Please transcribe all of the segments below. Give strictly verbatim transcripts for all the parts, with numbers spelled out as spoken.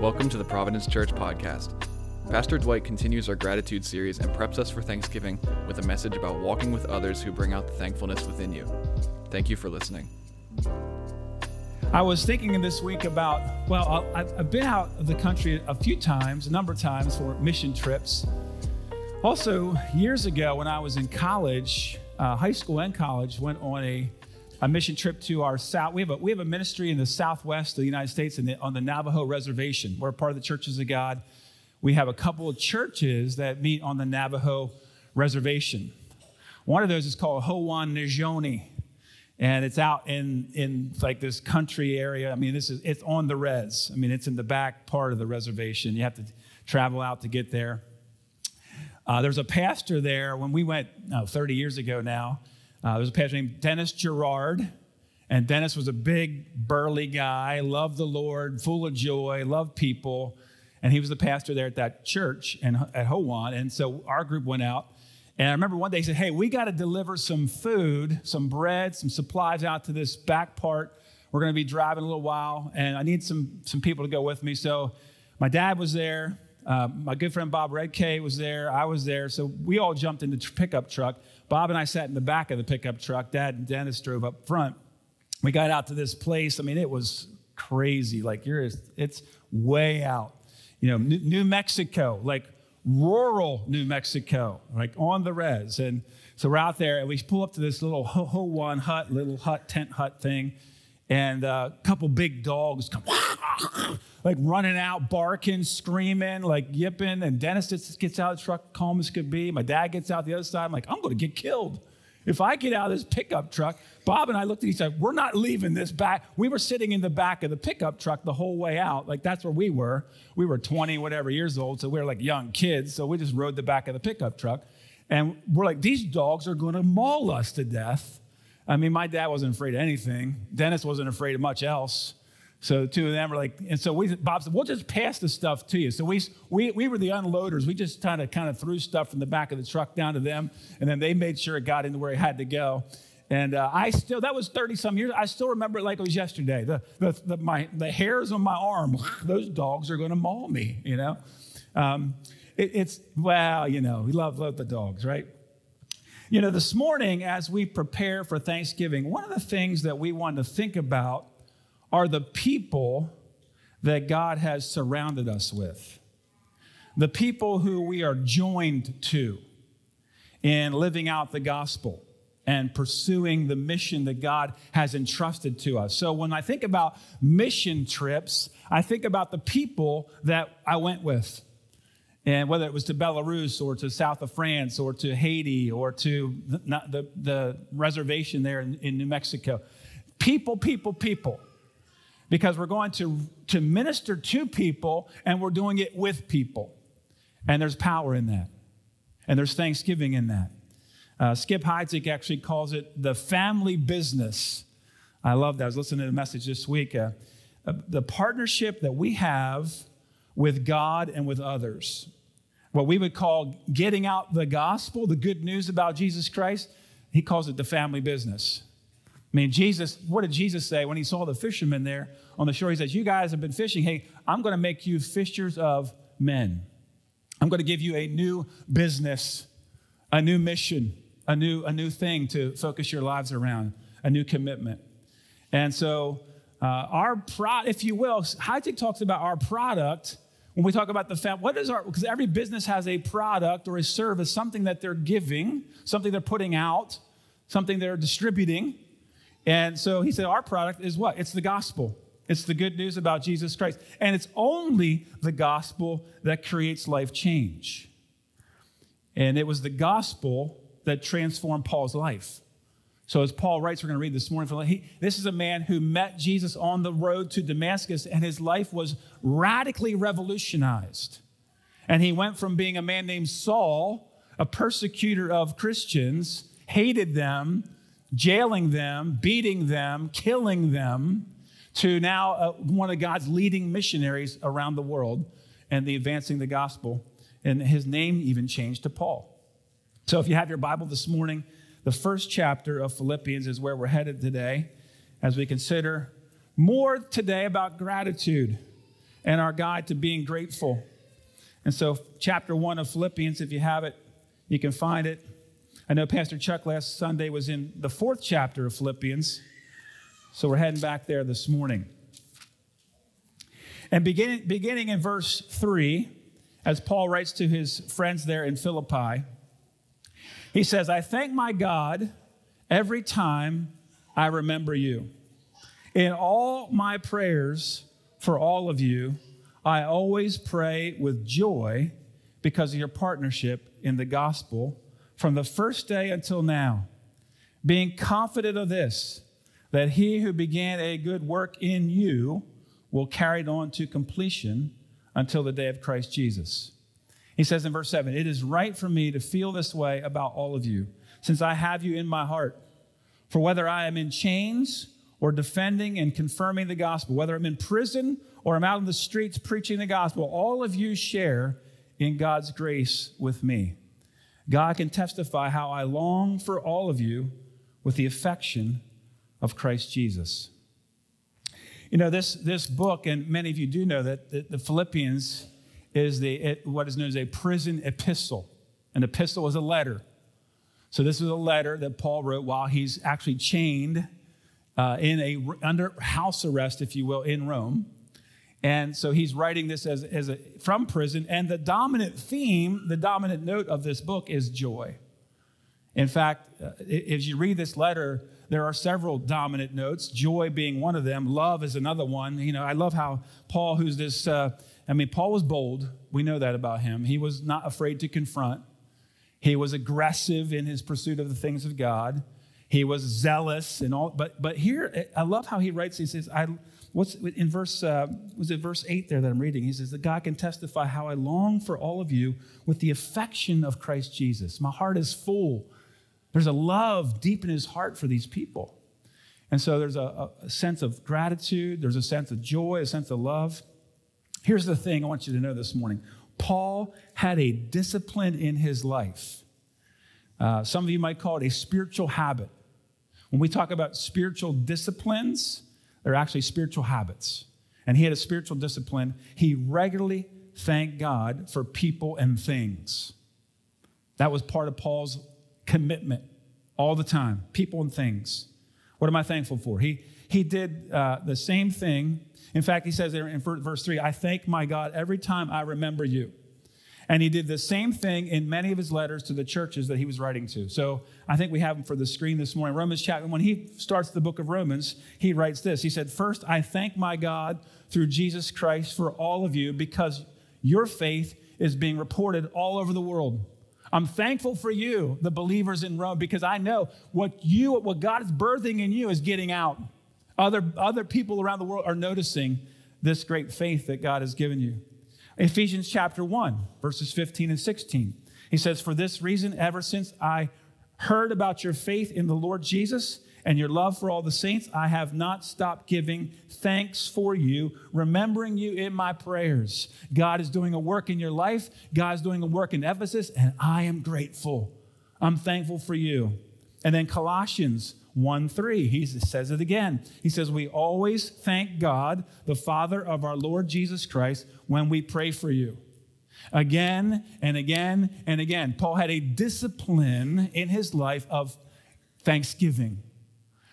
Welcome to the Providence Church Podcast. Pastor Dwight continues our gratitude series and preps us for Thanksgiving with a message about walking with others who bring out the thankfulness within you. Thank you for listening. I was thinking this week about, well, I've been out of the country a few times, a number of times for mission trips. Also, years ago when I was in college, uh, high school and college, went on a A mission trip to our south. We have a we have a ministry in the southwest of the United States in the, on the Navajo Reservation. We're a part of the Churches of God. We have a couple of churches that meet on the Navajo Reservation. One of those is called Ho'wan Nizhoni, and it's out in in like this country area. I mean, this is it's on the res. I mean, it's in the back part of the reservation. You have to travel out to get there. Uh, there's a pastor there when we went no, thirty years ago now. Uh, there was a pastor named Dennis Gerard, and Dennis was a big, burly guy, loved the Lord, full of joy, loved people, and he was the pastor there at that church and at Ho'wan. And so our group went out, and I remember one day he said, hey, we got to deliver some food, some bread, some supplies out to this back part. We're going to be driving a little while, and I need some, some people to go with me. So my dad was there. Uh, my good friend Bob Redkay was there. I was there. So we all jumped in the tr- pickup truck. Bob and I sat in the back of the pickup truck. Dad and Dennis drove up front. We got out to this place. I mean, it was crazy. Like, you're, it's way out. You know, New, New Mexico, like rural New Mexico, like on the res. And so we're out there, and we pull up to this little Ho'wan hut, little hut, tent hut thing. And a couple big dogs come, like running out, barking, screaming, like yipping. And Dennis just gets out of the truck, calm as could be. My dad gets out the other side. I'm like, I'm going to get killed if I get out of this pickup truck. Bob and I looked at each other. We're not leaving this back. We were sitting in the back of the pickup truck the whole way out. Like, that's where we were. We were twenty whatever years old, so we were like young kids. So we just rode the back of the pickup truck. And we're like, these dogs are going to maul us to death. I mean, my dad wasn't afraid of anything. Dennis wasn't afraid of much else. So the two of them were like, and so we, Bob said, we'll just pass the stuff to you. So we we we were the unloaders. We just kind of kind of threw stuff from the back of the truck down to them, and then they made sure it got into where it had to go. And uh, I still, that was thirty some years. I still remember it like it was yesterday. The the, the my the hairs on my arm. Those dogs are going to maul me, you know. Um, it, it's well, you know, we love love the dogs, right? You know, this morning, as we prepare for Thanksgiving, one of the things that we want to think about are the people that God has surrounded us with, the people who we are joined to in living out the gospel and pursuing the mission that God has entrusted to us. So when I think about mission trips, I think about the people that I went with. And whether it was to Belarus or to south of France or to Haiti or to the, not the, the reservation there in, in New Mexico. People, people, people. Because we're going to, to minister to people, and we're doing it with people. And there's power in that. And there's thanksgiving in that. Uh, Skip Heitzig actually calls it the family business. I love that. I was listening to the message this week. Uh, uh, the partnership that we have with God and with others. What we would call getting out the gospel, the good news about Jesus Christ, he calls it the family business. I mean, Jesus, what did Jesus say when he saw the fishermen there on the shore? He says, you guys have been fishing. Hey, I'm going to make you fishers of men. I'm going to give you a new business, a new mission, a new, a new thing to focus your lives around, a new commitment. And so uh, our product, if you will, Heitzig talks about our product. When we talk about the family, what is our, because every business has a product or a service, something that they're giving, something they're putting out, something they're distributing. And so he said, our product is what? It's the gospel. It's the good news about Jesus Christ. And it's only the gospel that creates life change. And it was the gospel that transformed Paul's life. So as Paul writes, we're going to read this morning, he, this is a man who met Jesus on the road to Damascus, and his life was radically revolutionized. And he went from being a man named Saul, a persecutor of Christians, hated them, jailing them, beating them, killing them, to now uh, one of God's leading missionaries around the world and the advancing the gospel. And his name even changed to Paul. So if you have your Bible this morning, the first chapter of Philippians is where we're headed today as we consider more today about gratitude. and our guide to being grateful. And so chapter one of Philippians, if you have it, you can find it. I know Pastor Chuck last Sunday was in the fourth chapter of Philippians, so we're heading back there this morning. And beginning, beginning in verse three, as Paul writes to his friends there in Philippi, he says, "I thank my God every time I remember you. In all my prayers for all of you, I always pray with joy because of your partnership in the gospel from the first day until now, being confident of this, that he who began a good work in you will carry it on to completion until the day of Christ Jesus." He says in verse seven, "It is right for me to feel this way about all of you, since I have you in my heart. For whether I am in chains or defending and confirming the gospel, whether I'm in prison or I'm out in the streets preaching the gospel, all of you share in God's grace with me. God can testify how I long for all of you with the affection of Christ Jesus." You know, this this book, and many of you do know that, that the Philippians is the it, what is known as a prison epistle. An epistle is a letter. So this is a letter that Paul wrote while he's actually chained uh, in a under house arrest, if you will, in Rome. And so he's writing this as, as a, from prison. And the dominant theme, the dominant note of this book is joy. In fact, uh, if you read this letter, there are several dominant notes, joy being one of them. Love is another one. You know, I love how Paul, who's this, uh, I mean, Paul was bold. We know that about him. He was not afraid to confront. He was aggressive in his pursuit of the things of God. He was zealous and all. But but here, I love how he writes. He says, "I what's in verse uh, was it verse eight there that I'm reading?" He says, "That God can testify how I long for all of you with the affection of Christ Jesus. My heart is full." There's a love deep in his heart for these people, and so there's a, a sense of gratitude. There's a sense of joy, a sense of love. Here's the thing I want you to know this morning. Paul had a discipline in his life. Uh, some of you might call it a spiritual habit. When we talk about spiritual disciplines, they're actually spiritual habits. And he had a spiritual discipline. He regularly thanked God for people and things. That was part of Paul's commitment all the time, people and things. What am I thankful for? He he did uh, the same thing. In fact, he says there in verse three, "I thank my God every time I remember you." And he did the same thing in many of his letters to the churches that he was writing to. So I think we have him for the screen this morning. Romans chapter, when he starts the book of Romans, he writes this. He said, "First, I thank my God through Jesus Christ for all of you because your faith is being reported all over the world. I'm thankful for you, the believers in Rome, because I know what you, what God is birthing in you is getting out. Other, other people around the world are noticing this great faith that God has given you." Ephesians chapter one, verses fifteen and sixteen. He says, "For this reason, ever since I heard about your faith in the Lord Jesus and your love for all the saints, I have not stopped giving thanks for you, remembering you in my prayers. God is doing a work in your life. God is doing a work in Ephesus, and I am grateful. I'm thankful for you." And then Colossians one three, he says it again. He says, "We always thank God, the Father of our Lord Jesus Christ, when we pray for you." Again and again and again. Paul had a discipline in his life of thanksgiving.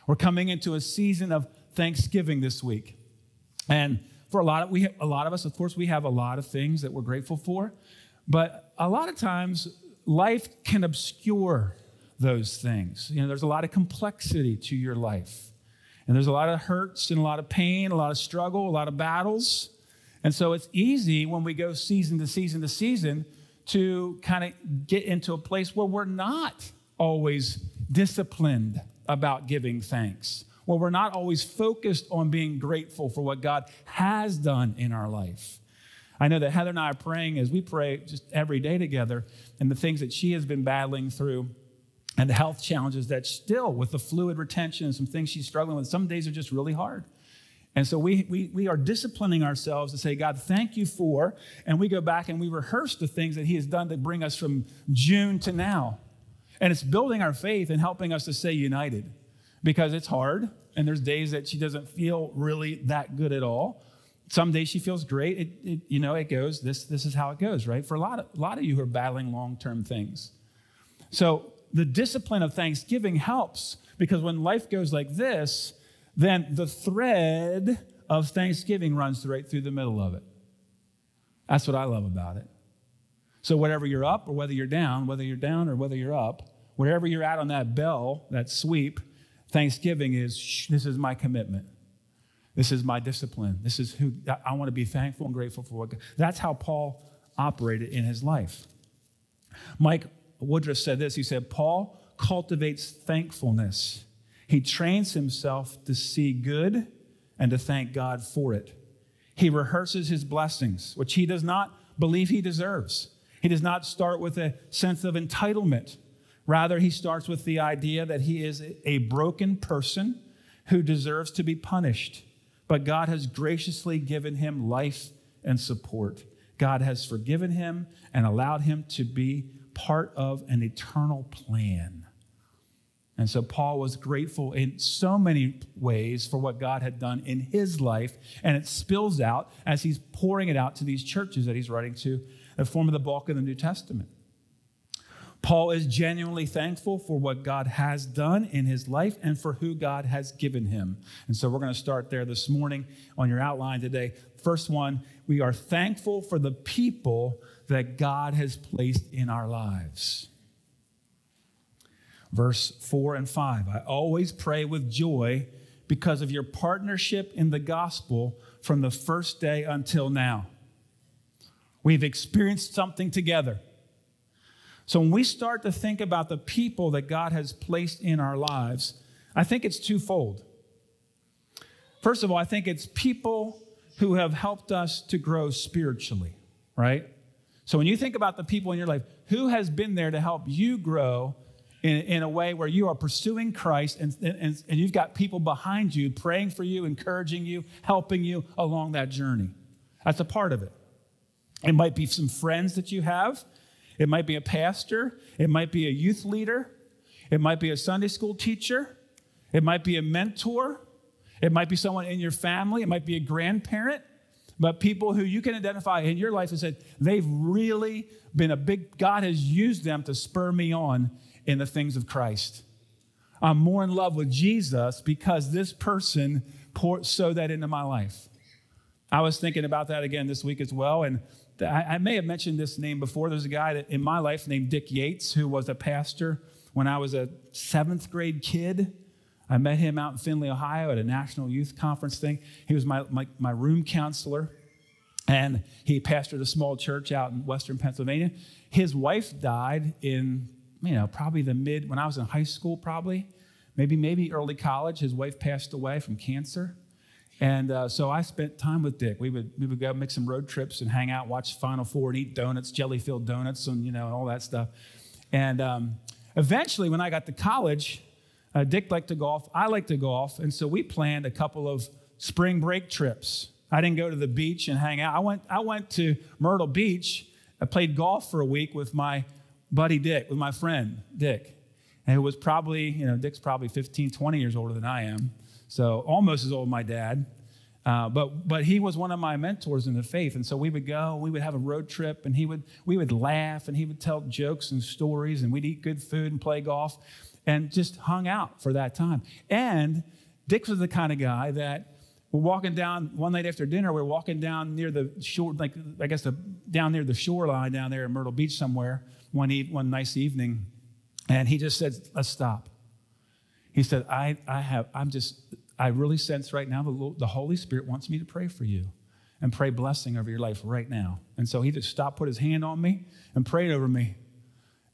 We're coming into a season of Thanksgiving this week. And for a lot of we a lot of us, of course, we have a lot of things that we're grateful for, but a lot of times life can obscure those things. You know, there's a lot of complexity to your life. And there's a lot of hurts and a lot of pain, a lot of struggle, a lot of battles. And so it's easy when we go season to season to season to kind of get into a place where we're not always disciplined about giving thanks, where we're not always focused on being grateful for what God has done in our life. I know that Heather and I are praying as we pray just every day together, and the things that she has been battling through and the health challenges that still, with the fluid retention and some things she's struggling with, some days are just really hard. And so we we we are disciplining ourselves to say, "God, thank you for," and we go back and we rehearse the things that he has done to bring us from June to now. And it's building our faith and helping us to stay united, because it's hard, and there's days that she doesn't feel really that good at all. someday she feels great. It, it, you know, it goes, this this is how it goes, right? For a lot of, a lot of you who are battling long-term things. So the discipline of Thanksgiving helps, because when life goes like this, then the thread of Thanksgiving runs right through the middle of it. That's what I love about it. So whatever you're up or whether you're down, whether you're down or whether you're up, wherever you're at on that bell, that sweep, Thanksgiving is, shh, this is my commitment. This is my discipline. This is who I want to be thankful and grateful for. What God. That's how Paul operated in his life. Mike Woodruff said this. He said, Paul cultivates thankfulness. He trains himself to see good and to thank God for it. He rehearses his blessings, which he does not believe he deserves. He does not start with a sense of entitlement. Rather, he starts with the idea that he is a broken person who deserves to be punished. But God has graciously given him life and support. God has forgiven him and allowed him to be part of an eternal plan. And so Paul was grateful in so many ways for what God had done in his life, and it spills out as he's pouring it out to these churches that he's writing to that form the bulk of the New Testament. Paul is genuinely thankful for what God has done in his life and for who God has given him. And so we're going to start there this morning on your outline today. First one, we are thankful for the people that God has placed in our lives. Verse four and five, I always pray with joy because of your partnership in the gospel from the first day until now. We've experienced something together. So when we start to think about the people that God has placed in our lives, I think it's twofold. First of all, I think it's people who have helped us to grow spiritually, right? So when you think about the people in your life, who has been there to help you grow In, in a way where you are pursuing Christ and, and, and you've got people behind you praying for you, encouraging you, helping you along that journey. That's a part of it. It might be some friends that you have. It might be a pastor. It might be a youth leader. It might be a Sunday school teacher. It might be a mentor. It might be someone in your family. It might be a grandparent. But people who you can identify in your life and said, they've really been a big, God has used them to spur me on in the things of Christ. I'm more in love with Jesus because this person poured, sowed that into my life. I was thinking about that again this week as well, and I, I may have mentioned this name before. There's a guy that, in my life named Dick Yates, who was a pastor when I was a seventh grade kid. I met him out in Findlay, Ohio at a national youth conference thing. He was my, my, my room counselor, and he pastored a small church out in western Pennsylvania. His wife died in you know, probably the mid, when I was in high school, probably, maybe, maybe early college. His wife passed away from cancer. And uh, so I spent time with Dick. We would we would go make some road trips and hang out, watch Final Four and eat donuts, jelly-filled donuts and, you know, all that stuff. And um, eventually when I got to college, uh, Dick liked to golf. I liked to golf. And so we planned a couple of spring break trips. I didn't go to the beach and hang out. I went, I went to Myrtle Beach. I played golf for a week with my buddy Dick, with my friend Dick, and who was probably, you know, Dick's probably fifteen, twenty years older than I am, so almost as old as my dad, uh, but but he was one of my mentors in the faith, and so we would go, we would have a road trip, and he would, we would laugh, and he would tell jokes and stories, and we'd eat good food and play golf, and just hung out for that time. And Dick was the kind of guy that we're walking down, one night after dinner, we're walking down near the shore, like I guess the, down near the shoreline down there in Myrtle Beach somewhere, One, eve, one nice evening, and he just said, let's stop. He said, I, I have, I'm just, I really sense right now the, the Holy Spirit wants me to pray for you and pray blessing over your life right now. And so he just stopped, put his hand on me, and prayed over me.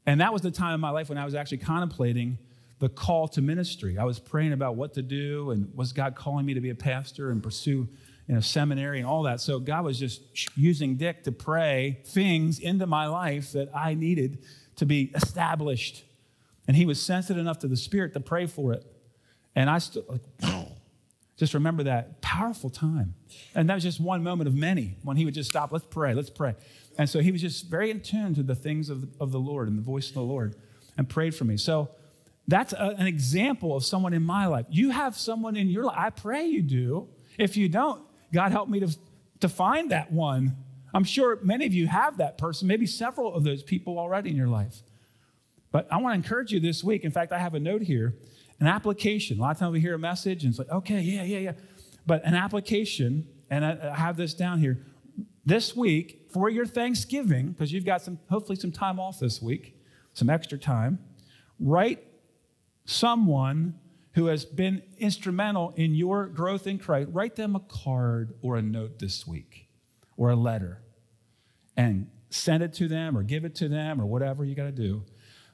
And that was the time in my life when I was actually contemplating the call to ministry. I was praying about what to do and was God calling me to be a pastor and pursue, you know, seminary and all that. So God was just using Dick to pray things into my life that I needed to be established. And he was sensitive enough to the Spirit to pray for it. And I still, like, just remember that powerful time. And that was just one moment of many when he would just stop, let's pray, let's pray. And so he was just very in tune to the things of, of the Lord and the voice of the Lord and prayed for me. So that's a, an example of someone in my life. You have someone in your life. I pray you do. If you don't, God help me to to find that one. I'm sure many of you have that person, maybe several of those people already in your life. But I want to encourage you this week. In fact, I have a note here, an application. A lot of times we hear a message and it's like, okay, yeah, yeah, yeah. But an application, and I have this down here. This week, for your Thanksgiving, because you've got some, hopefully some time off this week, some extra time, write someone who has been instrumental in your growth in Christ. Write them a card or a note this week or a letter and send it to them or give it to them or whatever you got to do.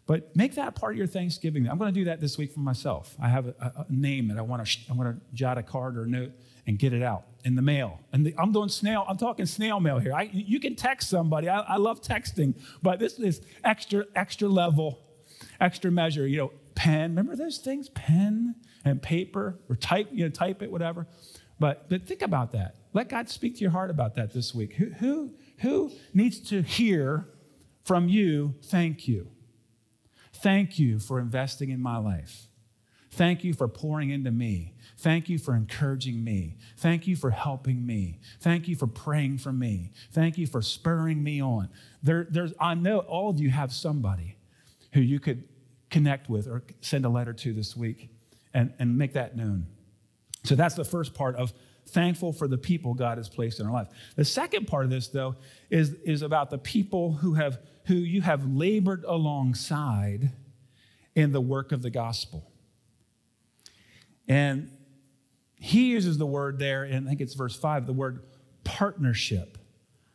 But make that part of your Thanksgiving. I'm going to do that this week for myself. I have a, a name that I want to I want to jot a card or a note and get it out in the mail. And the, I'm doing snail. I'm talking snail mail here. I, you can text somebody. I, I love texting, but this is extra extra level, extra measure. You know, pen. Remember those things? Pen and paper, or type. You know, type it, whatever. But but think about that. Let God speak to your heart about that this week. Who who who needs to hear from you? Thank you. Thank you for investing in my life. Thank you for pouring into me. Thank you for encouraging me. Thank you for helping me. Thank you for praying for me. Thank you for spurring me on. There, there's, I know all of you have somebody who you could connect with or send a letter to this week and, and make that known. So that's the first part of thankful for the people God has placed in our life. The second part of this, though, is, is about the people who have who you have labored alongside in the work of the gospel. And he uses the word there, and I think it's verse five, the word partnership.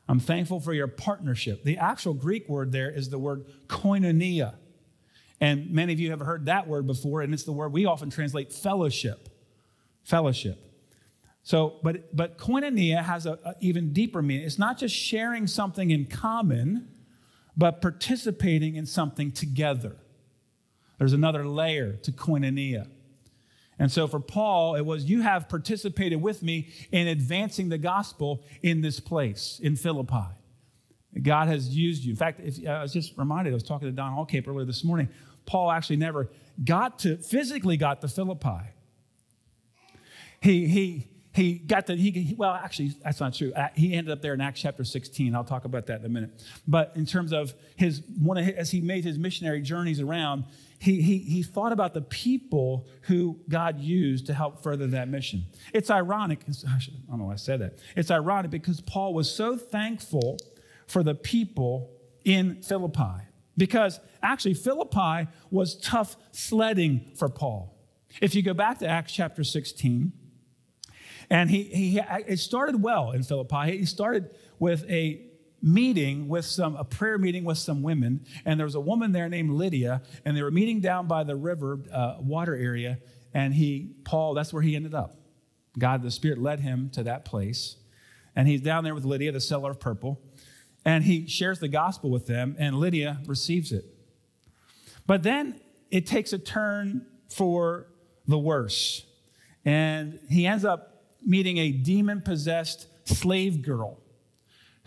I'm thankful for your partnership. The actual Greek word there is the word koinonia. And many of you have heard that word before, and it's the word we often translate fellowship. Fellowship. So, but, but koinonia has an even deeper meaning. It's not just sharing something in common, but participating in something together. There's another layer to koinonia. And so for Paul, it was, you have participated with me in advancing the gospel in this place, in Philippi. God has used you. In fact, if, I was just reminded, I was talking to Don Allcape earlier this morning, Paul actually never got to, physically got to Philippi. He, he, He got the, he, well, actually, that's not true. He ended up there in Acts chapter sixteen. I'll talk about that in a minute. But in terms of his, one of his, as he made his missionary journeys around, he, he, he thought about the people who God used to help further that mission. It's ironic. I don't know why I said that. It's ironic because Paul was so thankful for the people in Philippi. Because actually, Philippi was tough sledding for Paul. If you go back to Acts chapter sixteen, and he, he it started well in Philippi. He started with a meeting with some, a prayer meeting with some women. And there was a woman there named Lydia. And they were meeting down by the river uh, water area. And he, Paul, that's where he ended up. God, the Spirit, led him to that place. And he's down there with Lydia, the seller of purple. And he shares the gospel with them. And Lydia receives it. But then it takes a turn for the worse. And he ends up meeting a demon-possessed slave girl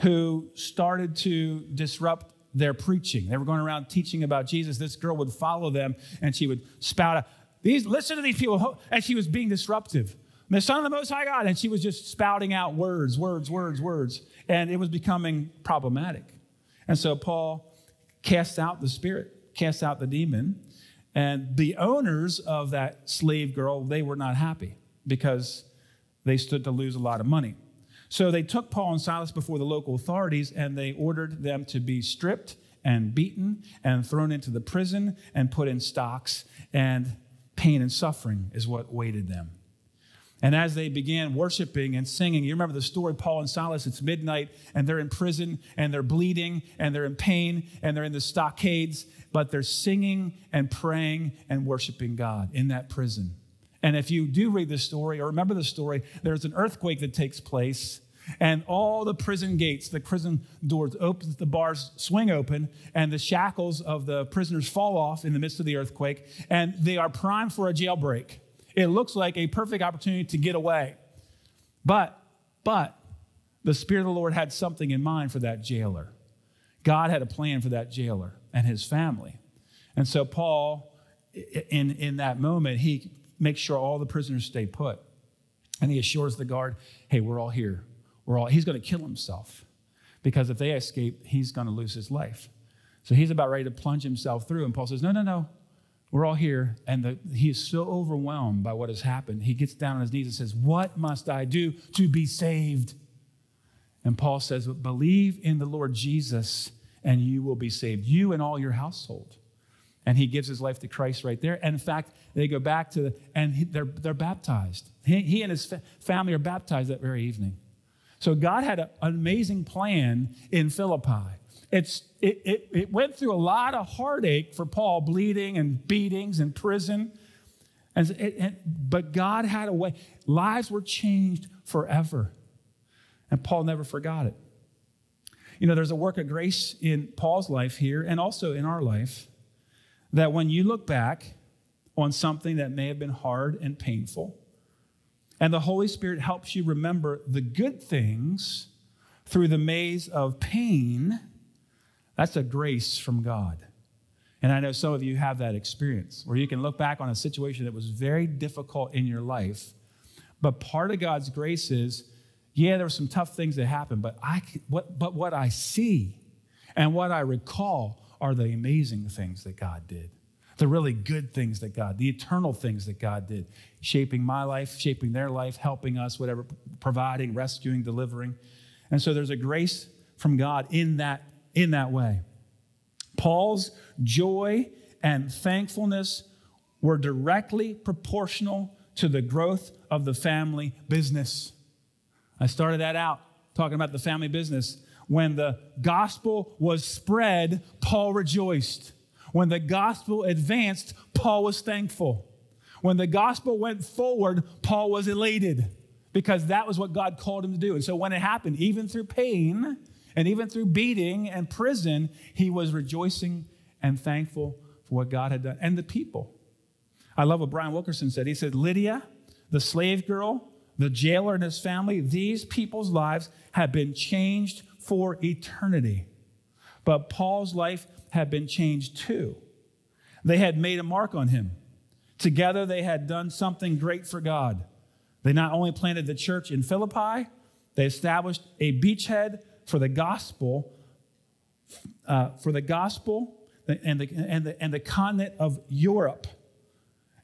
who started to disrupt their preaching. They were going around teaching about Jesus. This girl would follow them, and she would spout out, "These, listen to these people," and she was being disruptive. "The Son of the Most High God," and she was just spouting out words, words, words, words, and it was becoming problematic. And so Paul casts out the spirit, casts out the demon, and the owners of that slave girl, they were not happy because they stood to lose a lot of money. So they took Paul and Silas before the local authorities, and they ordered them to be stripped and beaten and thrown into the prison and put in stocks, and pain and suffering is what awaited them. And as they began worshiping and singing, you remember the story, Paul and Silas, it's midnight, and they're in prison, and they're bleeding, and they're in pain, and they're in the stockades, but they're singing and praying and worshiping God in that prison. And if you do read the story or remember the story, there's an earthquake that takes place, and all the prison gates, the prison doors open, the bars swing open, and the shackles of the prisoners fall off in the midst of the earthquake, and they are primed for a jailbreak. It looks like a perfect opportunity to get away. But, but the Spirit of the Lord had something in mind for that jailer. God had a plan for that jailer and his family. And so Paul, in, in that moment, he make sure all the prisoners stay put. And he assures the guard, hey, we're all here. were all, he's going to kill himself because if they escape, he's going to lose his life. So he's about ready to plunge himself through. And Paul says, no, no, no, we're all here. And the, he is so overwhelmed by what has happened. He gets down on his knees and says, what must I do to be saved? And Paul says, believe in the Lord Jesus and you will be saved, you and all your household. And he gives his life to Christ right there. And in fact, they go back to, the, and he, they're, they're baptized. He, he and his fa- family are baptized that very evening. So God had a, an amazing plan in Philippi. It's, it, it, it went through a lot of heartache for Paul, bleeding and beatings and prison. And it, it, but God had a way. Lives were changed forever. And Paul never forgot it. You know, there's a work of grace in Paul's life here and also in our life. That when you look back on something that may have been hard and painful, and the Holy Spirit helps you remember the good things through the maze of pain, that's a grace from God. And I know some of you have that experience where you can look back on a situation that was very difficult in your life, but part of God's grace is, yeah, there were some tough things that happened, but I, what, but what I see and what I recall are the amazing things that God did, the really good things that God, the eternal things that God did, shaping my life, shaping their life, helping us, whatever, providing, rescuing, delivering. And so there's a grace from God in that, in that way. Paul's joy and thankfulness were directly proportional to the growth of the family business. I started that out talking about the family business. When the gospel was spread, Paul rejoiced. When the gospel advanced, Paul was thankful. When the gospel went forward, Paul was elated because that was what God called him to do. And so when it happened, even through pain and even through beating and prison, he was rejoicing and thankful for what God had done and the people. I love what Brian Wilkerson said. He said, Lydia, the slave girl, the jailer and his family, these people's lives have been changed for eternity. But Paul's life had been changed too. They had made a mark on him. Together they had done something great for God. They not only planted the church in Philippi, they established a beachhead for the gospel, uh, for the gospel and the, and the, and the continent of Europe.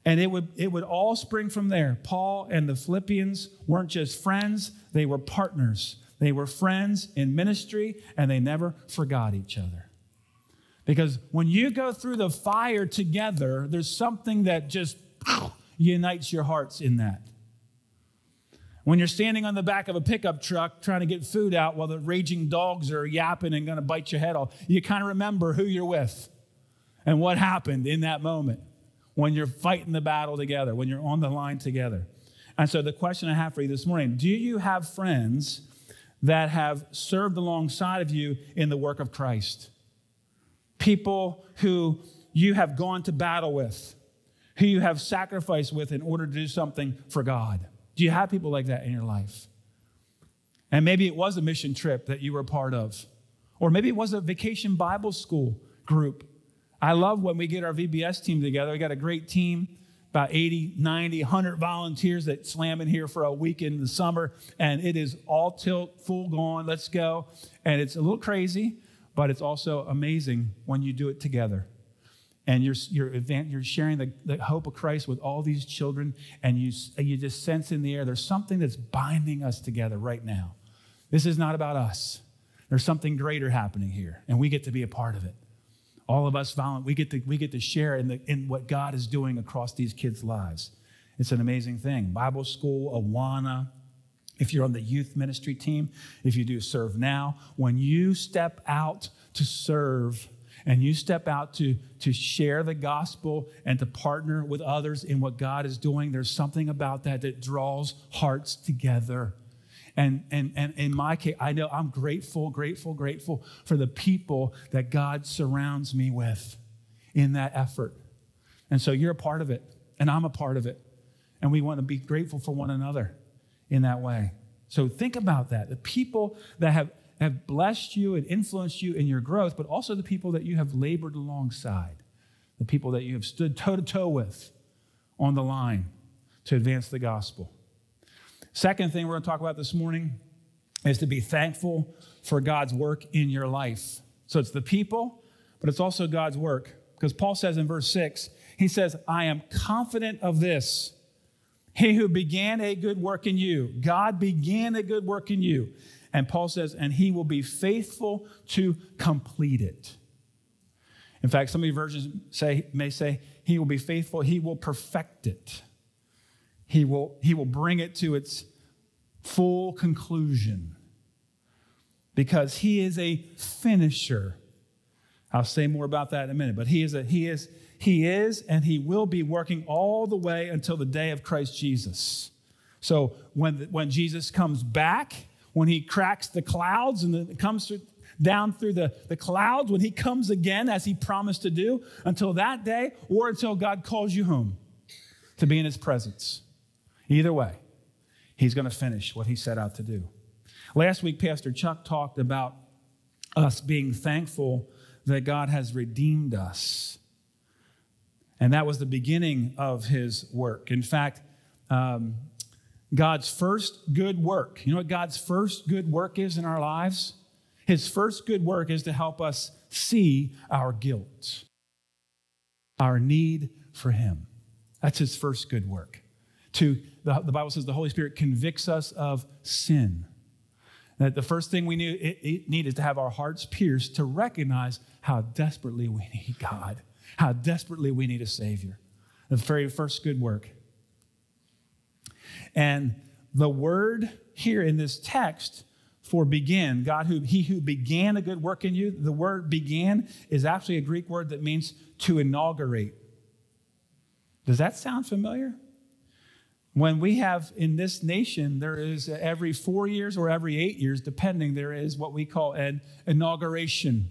And it would, it would all spring from there. Paul and the Philippians weren't just friends, they were partners. They were friends in ministry, and they never forgot each other. Because when you go through the fire together, there's something that just unites your hearts in that. When you're standing on the back of a pickup truck trying to get food out while the raging dogs are yapping and going to bite your head off, you kind of remember who you're with and what happened in that moment when you're fighting the battle together, when you're on the line together. And so the question I have for you this morning, do you have friends that have served alongside of you in the work of Christ? People who you have gone to battle with, who you have sacrificed with in order to do something for God. Do you have people like that in your life? And maybe it was a mission trip that you were a part of, or maybe it was a vacation Bible school group. I love when we get our V B S team together. We got a great team. About eighty, ninety, one hundred volunteers that slam in here for a week in the summer, and it is all tilt, full gone, let's go. And it's a little crazy, but it's also amazing when you do it together. And you're you're, you're sharing the, the hope of Christ with all these children, and you you just sense in the air, there's something that's binding us together right now. This is not about us. There's something greater happening here, and we get to be a part of it. All of us, violent, we get to we get to share in the in what God is doing across these kids' lives. It's an amazing thing. Bible school, Awana, if you're on the youth ministry team, if you do serve now, when you step out to serve and you step out to, to share the gospel and to partner with others in what God is doing, there's something about that that draws hearts together. And, and and in my case, I know I'm grateful, grateful, grateful for the people that God surrounds me with in that effort. And so you're a part of it, and I'm a part of it. And we want to be grateful for one another in that way. So think about that. The people that have, have blessed you and influenced you in your growth, but also the people that you have labored alongside, the people that you have stood toe-to-toe with on the line to advance the gospel. Second thing we're going to talk about this morning is to be thankful for God's work in your life. So it's the people, but it's also God's work. Because Paul says in verse six, he says, I am confident of this. He who began a good work in you, God began a good work in you. And Paul says, and he will be faithful to complete it. In fact, some of your versions say, may say, he will be faithful, he will perfect it. He will, he will bring it to its full conclusion. Because he is a finisher. I'll say more about that in a minute, but he is a, he is he is and he will be working all the way until the day of Christ Jesus. So when the, when Jesus comes back, when he cracks the clouds and the, comes through, down through the, the clouds, when he comes again as he promised to do, until that day or until God calls you home to be in his presence. Either way, he's going to finish what he set out to do. Last week, Pastor Chuck talked about us being thankful that God has redeemed us. And that was the beginning of his work. In fact, um, God's first good work, you know what God's first good work is in our lives? His first good work is to help us see our guilt, our need for him. That's his first good work. To the, the Bible says the Holy Spirit convicts us of sin. That the first thing we need, it, it need is to have our hearts pierced to recognize how desperately we need God, how desperately we need a Savior. The very first good work. And the word here in this text for begin, God who, he who began a good work in you, the word began is actually a Greek word that means to inaugurate. Does that sound familiar? When we have in this nation, there is every four years or every eight years, depending, there is what we call an inauguration.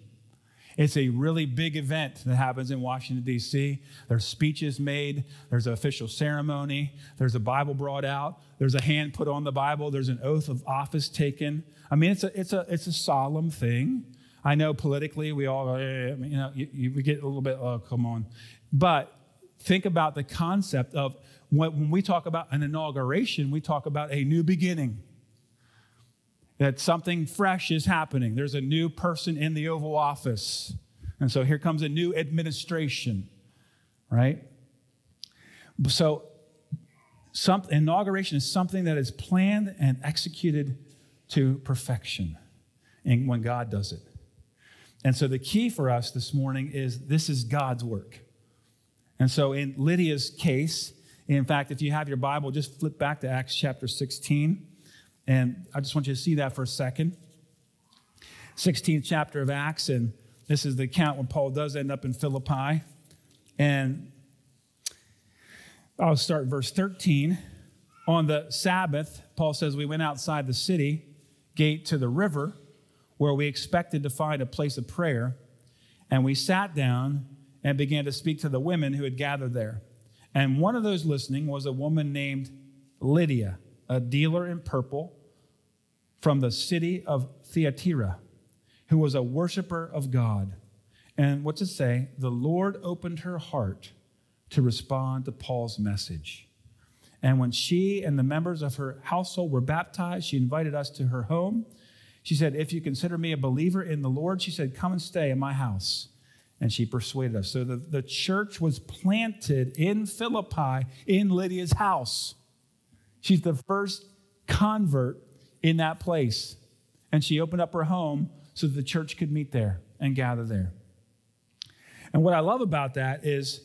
It's a really big event that happens in Washington, D C. There's speeches made. There's an official ceremony. There's a Bible brought out. There's a hand put on the Bible. There's an oath of office taken. I mean, it's a it's a it's a solemn thing. I know politically we all go, eh, you know, you, you get a little bit, oh, come on. But think about the concept of, when we talk about an inauguration, we talk about a new beginning. That something fresh is happening. There's a new person in the Oval Office. And so here comes a new administration, right? So some, inauguration is something that is planned and executed to perfection and when God does it. And so the key for us this morning is this is God's work. And so in Lydia's case, in fact, if you have your Bible, just flip back to Acts chapter sixteen. And I just want you to see that for a second. sixteenth chapter of Acts, and this is the account when Paul does end up in Philippi. And I'll start verse thirteen. On the Sabbath, Paul says, we went outside the city gate to the river where we expected to find a place of prayer. And we sat down and began to speak to the women who had gathered there. And one of those listening was a woman named Lydia, a dealer in purple from the city of Thyatira, who was a worshiper of God. And what's it say? The Lord opened her heart to respond to Paul's message. And when she and the members of her household were baptized, she invited us to her home. She said, if you consider me a believer in the Lord, she said, come and stay in my house. And she persuaded us. So the, the church was planted in Philippi in Lydia's house. She's the first convert in that place. And she opened up her home so that the church could meet there and gather there. And what I love about that is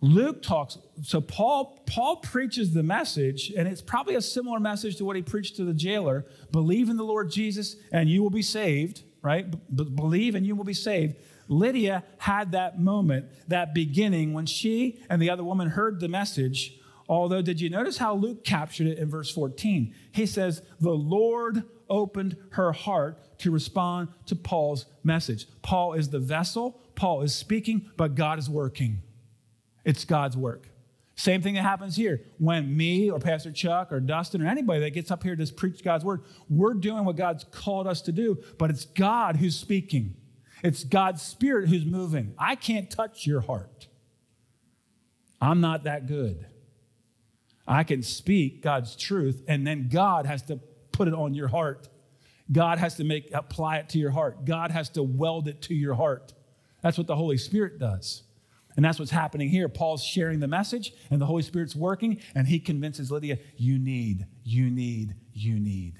Luke talks. So Paul, Paul preaches the message, and it's probably a similar message to what he preached to the jailer. Believe in the Lord Jesus and you will be saved, right? B- believe and you will be saved. Lydia had that moment, that beginning, when she and the other woman heard the message. Although, did you notice how Luke captured it in verse fourteen? He says, the Lord opened her heart to respond to Paul's message. Paul is the vessel, Paul is speaking, but God is working. It's God's work. Same thing that happens here. When me or Pastor Chuck or Dustin or anybody that gets up here to preach God's word, we're doing what God's called us to do, but it's God who's speaking. It's God's Spirit who's moving. I can't touch your heart. I'm not that good. I can speak God's truth, and then God has to put it on your heart God has to make apply it to your heart. God has to weld it to your heart. That's what the Holy Spirit does. And that's what's happening here. Paul's sharing the message and the Holy Spirit's working, and he convinces Lydia, you need, you need, you need.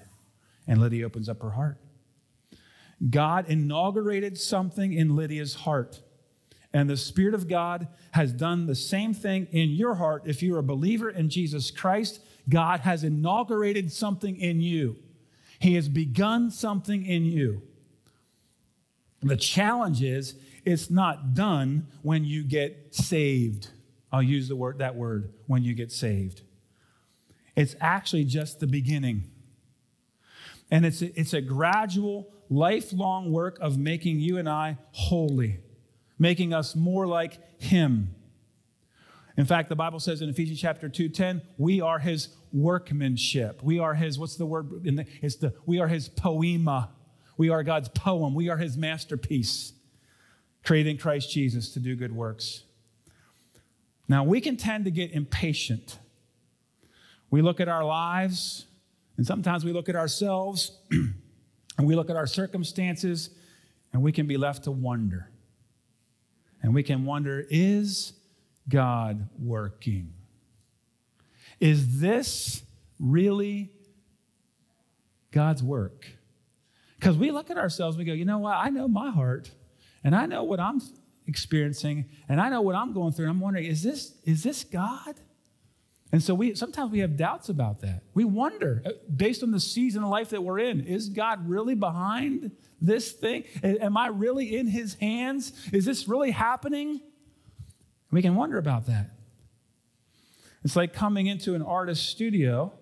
And Lydia opens up her heart. God inaugurated something in Lydia's heart. And the Spirit of God has done the same thing in your heart. If you're a believer in Jesus Christ, God has inaugurated something in you. He has begun something in you. The challenge is, it's not done when you get saved. I'll use the word that word, when you get saved. It's actually just the beginning. And it's a, it's a gradual, lifelong work of making you and I holy, making us more like Him. In fact, the Bible says in Ephesians chapter two ten, we are His workmanship. We are His, what's the word? In the, it's the, we are His poema. We are God's poem. We are His masterpiece, created in Christ Jesus to do good works. Now, we can tend to get impatient. We look at our lives, and sometimes we look at ourselves, and we look at our circumstances, and we can be left to wonder. And we can wonder, is God working? Is this really God's work? Because we look at ourselves and we go, you know what? I know my heart, and I know what I'm experiencing, and I know what I'm going through, and I'm wondering, is this, is this God? And so we sometimes we have doubts about that. We wonder, based on the season of life that we're in, is God really behind this thing? Am I really in His hands? Is this really happening? We can wonder about that. It's like coming into an artist's studio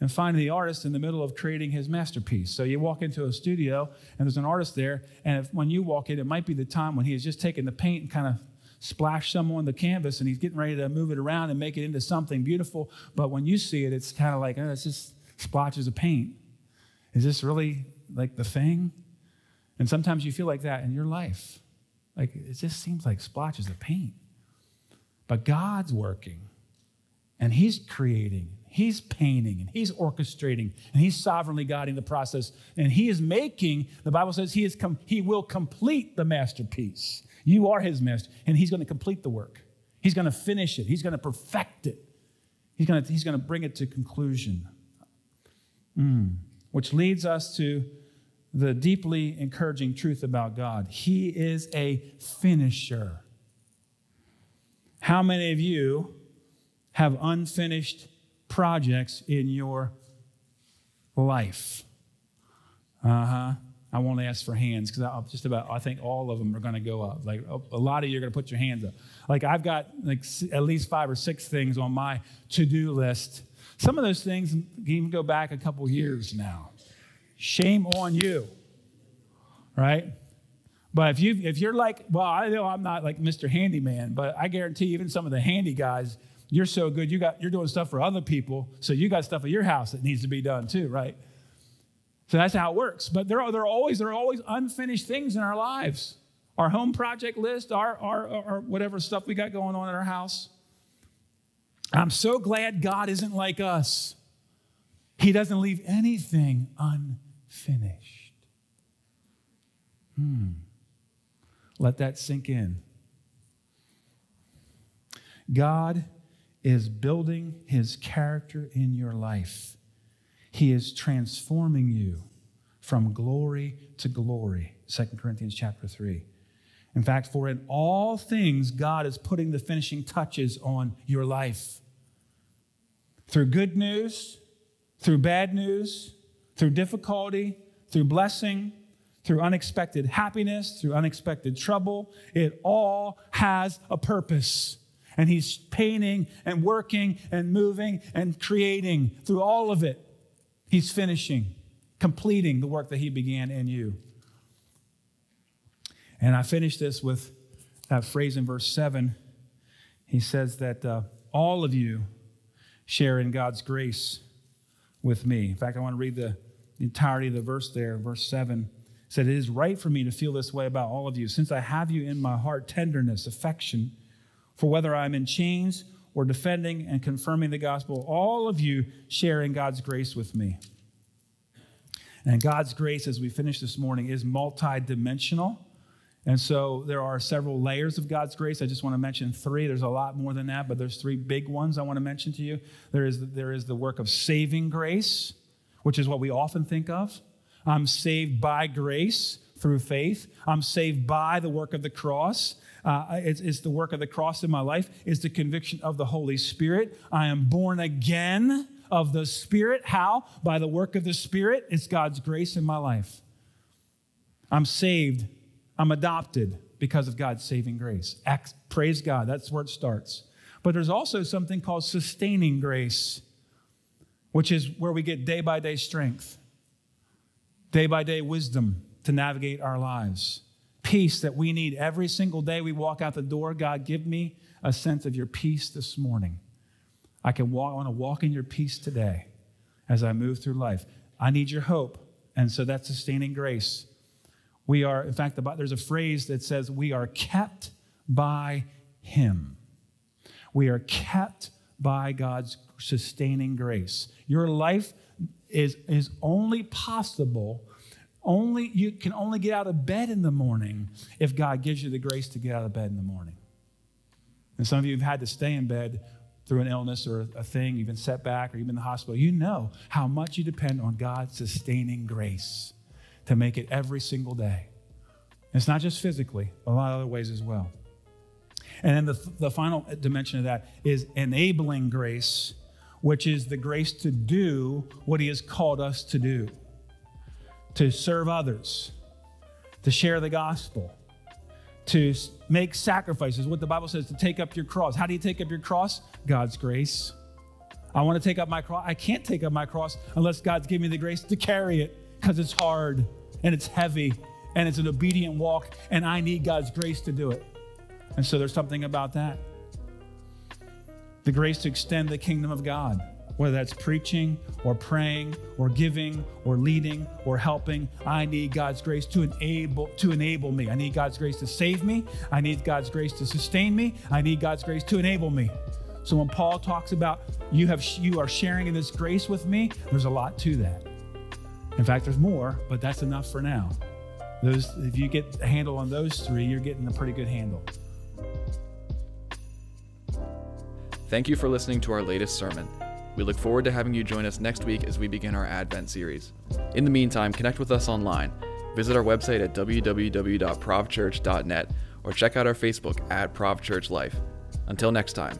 and finding the artist in the middle of creating his masterpiece. So you walk into a studio, and there's an artist there, and if, when you walk in, it might be the time when he has just taken the paint and kind of splashed some on the canvas, and he's getting ready to move it around and make it into something beautiful. But when you see it, it's kind of like, oh, it's just splotches of paint. Is this really like the thing? And sometimes you feel like that in your life. Like, it just seems like splotches of paint. But God's working, and He's creating, He's painting, and He's orchestrating, and He's sovereignly guiding the process, and He is making, the Bible says He is com- He will complete the masterpiece. You are His master, and He's going to complete the work. He's going to finish it. He's going to perfect it. He's going to, he's going to bring it to conclusion. Mm. Which leads us to the deeply encouraging truth about God. He is a finisher. How many of you have unfinished projects in your life? Uh-huh. I won't ask for hands because I just about, I think all of them are going to go up. Like a lot of you are going to put your hands up. Like I've got like at least five or six things on my to-do list. Some of those things can even go back a couple years now. Shame on you, right? But if you if you're like, well, I know I'm not like Mister Handyman, but I guarantee even some of the handy guys, you're so good, you got you're doing stuff for other people, so you got stuff at your house that needs to be done too, right? So that's how it works. But there are there are always there are always unfinished things in our lives. Our home project list, our, our our whatever stuff we got going on in our house. I'm so glad God isn't like us. He doesn't leave anything unfinished. Hmm. Let that sink in. God is building His character in your life. He is transforming you from glory to glory, Second Corinthians chapter three. In fact, for in all things, God is putting the finishing touches on your life. Through good news, through bad news, through difficulty, through blessing, through unexpected happiness, through unexpected trouble, it all has a purpose. And He's painting and working and moving and creating through all of it. He's finishing, completing the work that He began in you. And I finish this with that phrase in verse seven. He says that uh, all of you share in God's grace with me. In fact, I want to read the, the entirety of the verse there. Verse seven said, it is right for me to feel this way about all of you, since I have you in my heart, tenderness, affection, for whether I'm in chains or defending and confirming the gospel, all of you share in God's grace with me. And God's grace, as we finish this morning, is multidimensional. And so there are several layers of God's grace. I just want to mention three. There's a lot more than that, but there's three big ones I want to mention to you. There is, there is the work of saving grace, which is what we often think of. I'm saved by grace through faith. I'm saved by the work of the cross. Uh, it's, it's the work of the cross in my life. It's the conviction of the Holy Spirit. I am born again of the Spirit. How? By the work of the Spirit. It's God's grace in my life. I'm saved. I'm adopted because of God's saving grace. Act, praise God. That's where it starts. But there's also something called sustaining grace, which is where we get day-by-day strength, day-by-day wisdom to navigate our lives, peace that we need every single day we walk out the door. God, give me a sense of your peace this morning. I can walk. I want to walk in your peace today as I move through life. I need your hope, and so that's sustaining grace. We are, in fact, there's a phrase that says we are kept by him. We are kept by God's sustaining grace. Your life is, is only possible, only you can only get out of bed in the morning if God gives you the grace to get out of bed in the morning. And some of you have had to stay in bed through an illness or a thing, you've been set back or you've been in the hospital. You know how much you depend on God's sustaining grace to make it every single day. And it's not just physically, a lot of other ways as well. And then the, the final dimension of that is enabling grace, which is the grace to do what he has called us to do, to serve others, to share the gospel, to make sacrifices, what the Bible says, to take up your cross. How do you take up your cross? God's grace. I want to take up my cross. I can't take up my cross unless God's given me the grace to carry it, because it's hard and it's heavy and it's an obedient walk and I need God's grace to do it. And so there's something about that. The grace to extend the kingdom of God, whether that's preaching or praying or giving or leading or helping, I need God's grace to enable to enable me. I need God's grace to save me. I need God's grace to sustain me. I need God's grace to enable me. So when Paul talks about you have you are sharing in this grace with me, there's a lot to that. In fact, there's more, but that's enough for now. Those, if you get a handle on those three, you're getting a pretty good handle. Thank you for listening to our latest sermon. We look forward to having you join us next week as we begin our Advent series. In the meantime, connect with us online. Visit our website at w w w dot prov church dot net or check out our Facebook at Prov Church Life. Until next time.